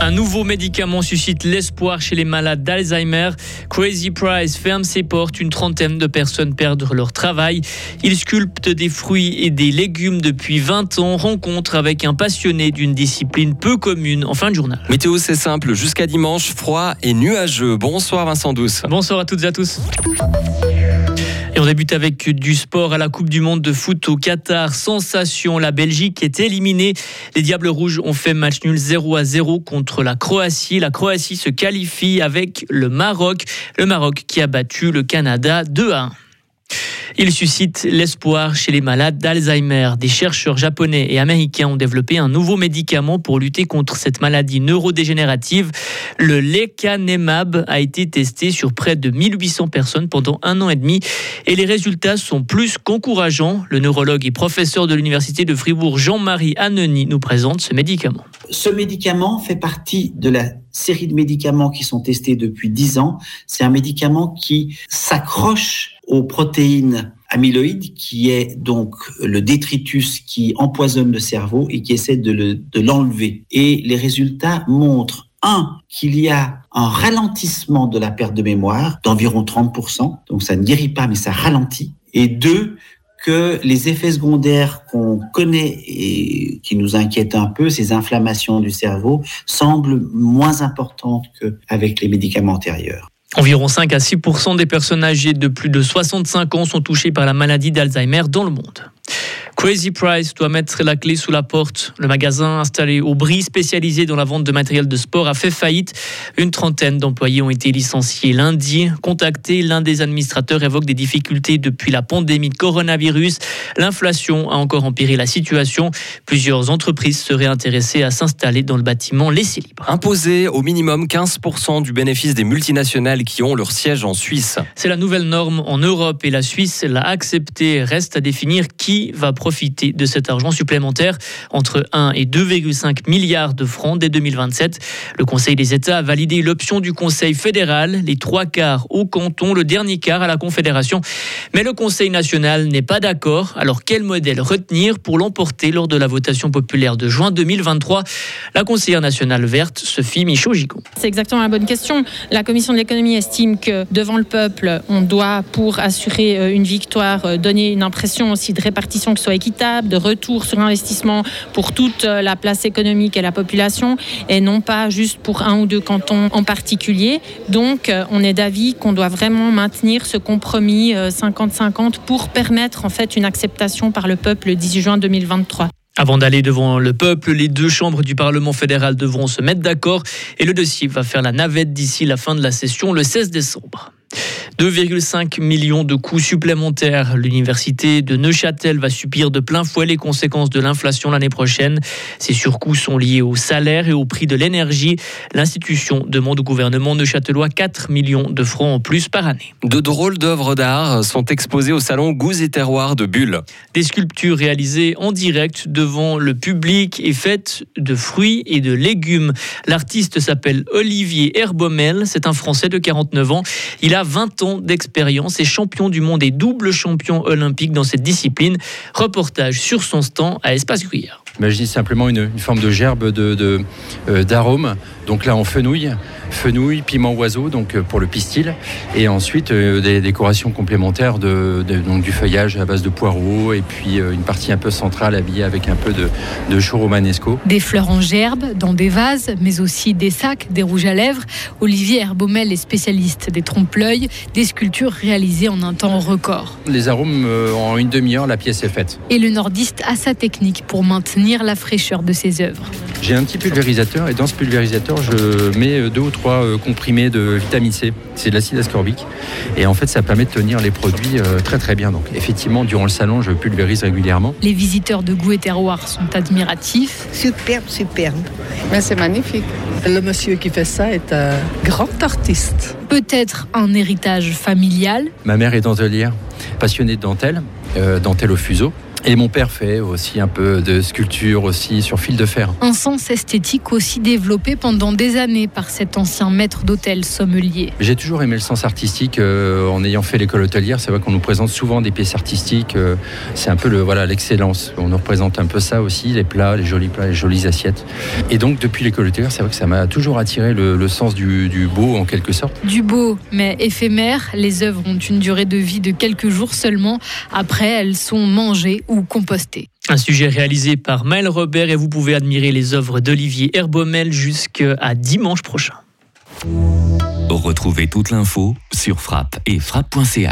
Un nouveau médicament suscite l'espoir chez les malades d'Alzheimer. Crazy Price ferme ses portes. Une trentaine de personnes perdent leur travail. Ils sculptent des fruits et des légumes depuis 20 ans. Rencontre avec un passionné d'une discipline peu commune en fin de journal. Météo, c'est simple. Jusqu'à dimanche, froid et nuageux. Bonsoir Vincent Douce. Bonsoir à toutes et à tous. Et on débute avec du sport à la Coupe du Monde de foot au Qatar. Sensation, la Belgique est éliminée. Les Diables Rouges ont fait match nul 0-0 contre la Croatie. La Croatie se qualifie avec le Maroc. Le Maroc qui a battu le Canada 2-1. Il suscite l'espoir chez les malades d'Alzheimer. Des chercheurs japonais et américains ont développé un nouveau médicament pour lutter contre cette maladie neurodégénérative. Le Lecanemab a été testé sur près de 1800 personnes pendant 1 an et demi et les résultats sont plus qu'encourageants. Le neurologue et professeur de l'université de Fribourg, Jean-Marie Anneny, nous présente ce médicament. Ce médicament fait partie de la série de médicaments qui sont testés depuis 10 ans. C'est un médicament qui s'accroche aux protéines amyloïdes, qui est donc le détritus qui empoisonne le cerveau et qui essaie de l'enlever. Et les résultats montrent, 1, qu'il y a un ralentissement de la perte de mémoire d'environ 30%, donc ça ne guérit pas mais ça ralentit, et 2, que les effets secondaires qu'on connaît et qui nous inquiètent un peu, ces inflammations du cerveau, semblent moins importantes qu'avec les médicaments antérieurs. Environ 5 à 6% des personnes âgées de plus de 65 ans sont touchées par la maladie d'Alzheimer dans le monde. Crazy Price doit mettre la clé sous la porte. Le magasin installé au Brie, spécialisé dans la vente de matériel de sport, a fait faillite. Une trentaine d'employés ont été licenciés lundi. Contacté, l'un des administrateurs évoque des difficultés depuis la pandémie de coronavirus. L'inflation a encore empiré la situation. Plusieurs entreprises seraient intéressées à s'installer dans le bâtiment laissé libre. Imposer au minimum 15% du bénéfice des multinationales qui ont leur siège en Suisse. C'est la nouvelle norme en Europe et la Suisse l'a acceptée. Reste à définir qui va profiter de cet argent supplémentaire, entre 1 et 2,5 milliards de francs dès 2027. Le Conseil des États a validé l'option du Conseil fédéral, les 3 quarts au canton, le dernier quart à la Confédération. Mais le Conseil national n'est pas d'accord. Alors quel modèle retenir pour l'emporter lors de la votation populaire de juin 2023 ? La conseillère nationale verte, Sophie Michaud-Gicot. C'est exactement la bonne question. La Commission de l'économie estime que devant le peuple, on doit, pour assurer une victoire, donner une impression aussi de répartition qui soit équitable, de retour sur investissement pour toute la place économique et la population, et non pas juste pour 1 ou 2 cantons en particulier. Donc, on est d'avis qu'on doit vraiment maintenir ce compromis 50-50 pour permettre en fait une acceptation par le peuple le 18 juin 2023. Avant d'aller devant le peuple, les 2 chambres du Parlement fédéral devront se mettre d'accord et le dossier va faire la navette d'ici la fin de la session le 16 décembre. 2,5 millions de coûts supplémentaires. L'université de Neuchâtel va subir de plein fouet les conséquences de l'inflation l'année prochaine. Ces surcoûts sont liés au salaire et au prix de l'énergie. L'institution demande au gouvernement neuchâtelois 4 millions de francs en plus par année. De drôles d'œuvres d'art sont exposées au salon Goûts et Terroirs de Bulle. Des sculptures réalisées en direct devant le public et faites de fruits et de légumes. L'artiste s'appelle Olivier Hervommel. C'est un Français de 49 ans. Il a 20 ans d'expérience et champion du monde et double champion olympique dans cette discipline. Reportage sur son stand à Espace Gruyère. Imaginez simplement une forme de gerbe d'arôme. Donc là, en fenouil, piment oiseau, donc pour le pistil. Et ensuite, des décorations complémentaires donc du feuillage à base de poireaux et puis une partie un peu centrale habillée avec un peu de chou romanesco. Des fleurs en gerbe, dans des vases, mais aussi des sacs, des rouges à lèvres. Olivier Hervommel est spécialiste des trompe-l'œil, des sculptures réalisées en un temps record. Les arômes, en une demi-heure, la pièce est faite. Et le nordiste a sa technique pour maintenir la fraîcheur de ses œuvres. J'ai un petit pulvérisateur et dans ce pulvérisateur, je mets 2 ou 3 comprimés de vitamine C. C'est de l'acide ascorbique. Et en fait, ça permet de tenir les produits très très bien. Donc effectivement, durant le salon, je pulvérise régulièrement. Les visiteurs de Goût et Terroir sont admiratifs. Superbe, superbe. Mais c'est magnifique. Le monsieur qui fait ça est un grand artiste. Peut-être un héritage familial. Ma mère est dentelière, passionnée de dentelle au fuseau. Et mon père fait aussi un peu de sculpture aussi sur fil de fer. Un sens esthétique aussi développé pendant des années par cet ancien maître d'hôtel sommelier. J'ai toujours aimé le sens artistique en ayant fait l'école hôtelière. C'est vrai qu'on nous présente souvent des pièces artistiques. C'est un peu l'excellence. On nous représente un peu ça aussi, les plats, les jolis plats, les jolies assiettes. Et donc depuis l'école hôtelière, c'est vrai que ça m'a toujours attiré le sens du beau en quelque sorte. Du beau mais éphémère, les œuvres ont une durée de vie de quelques jours seulement. Après, elles sont mangées ou composté. Un sujet réalisé par Maël Robert et vous pouvez admirer les œuvres d'Olivier Hervommel jusqu'à dimanche prochain. Retrouvez toute l'info sur frappe et frappe.ch.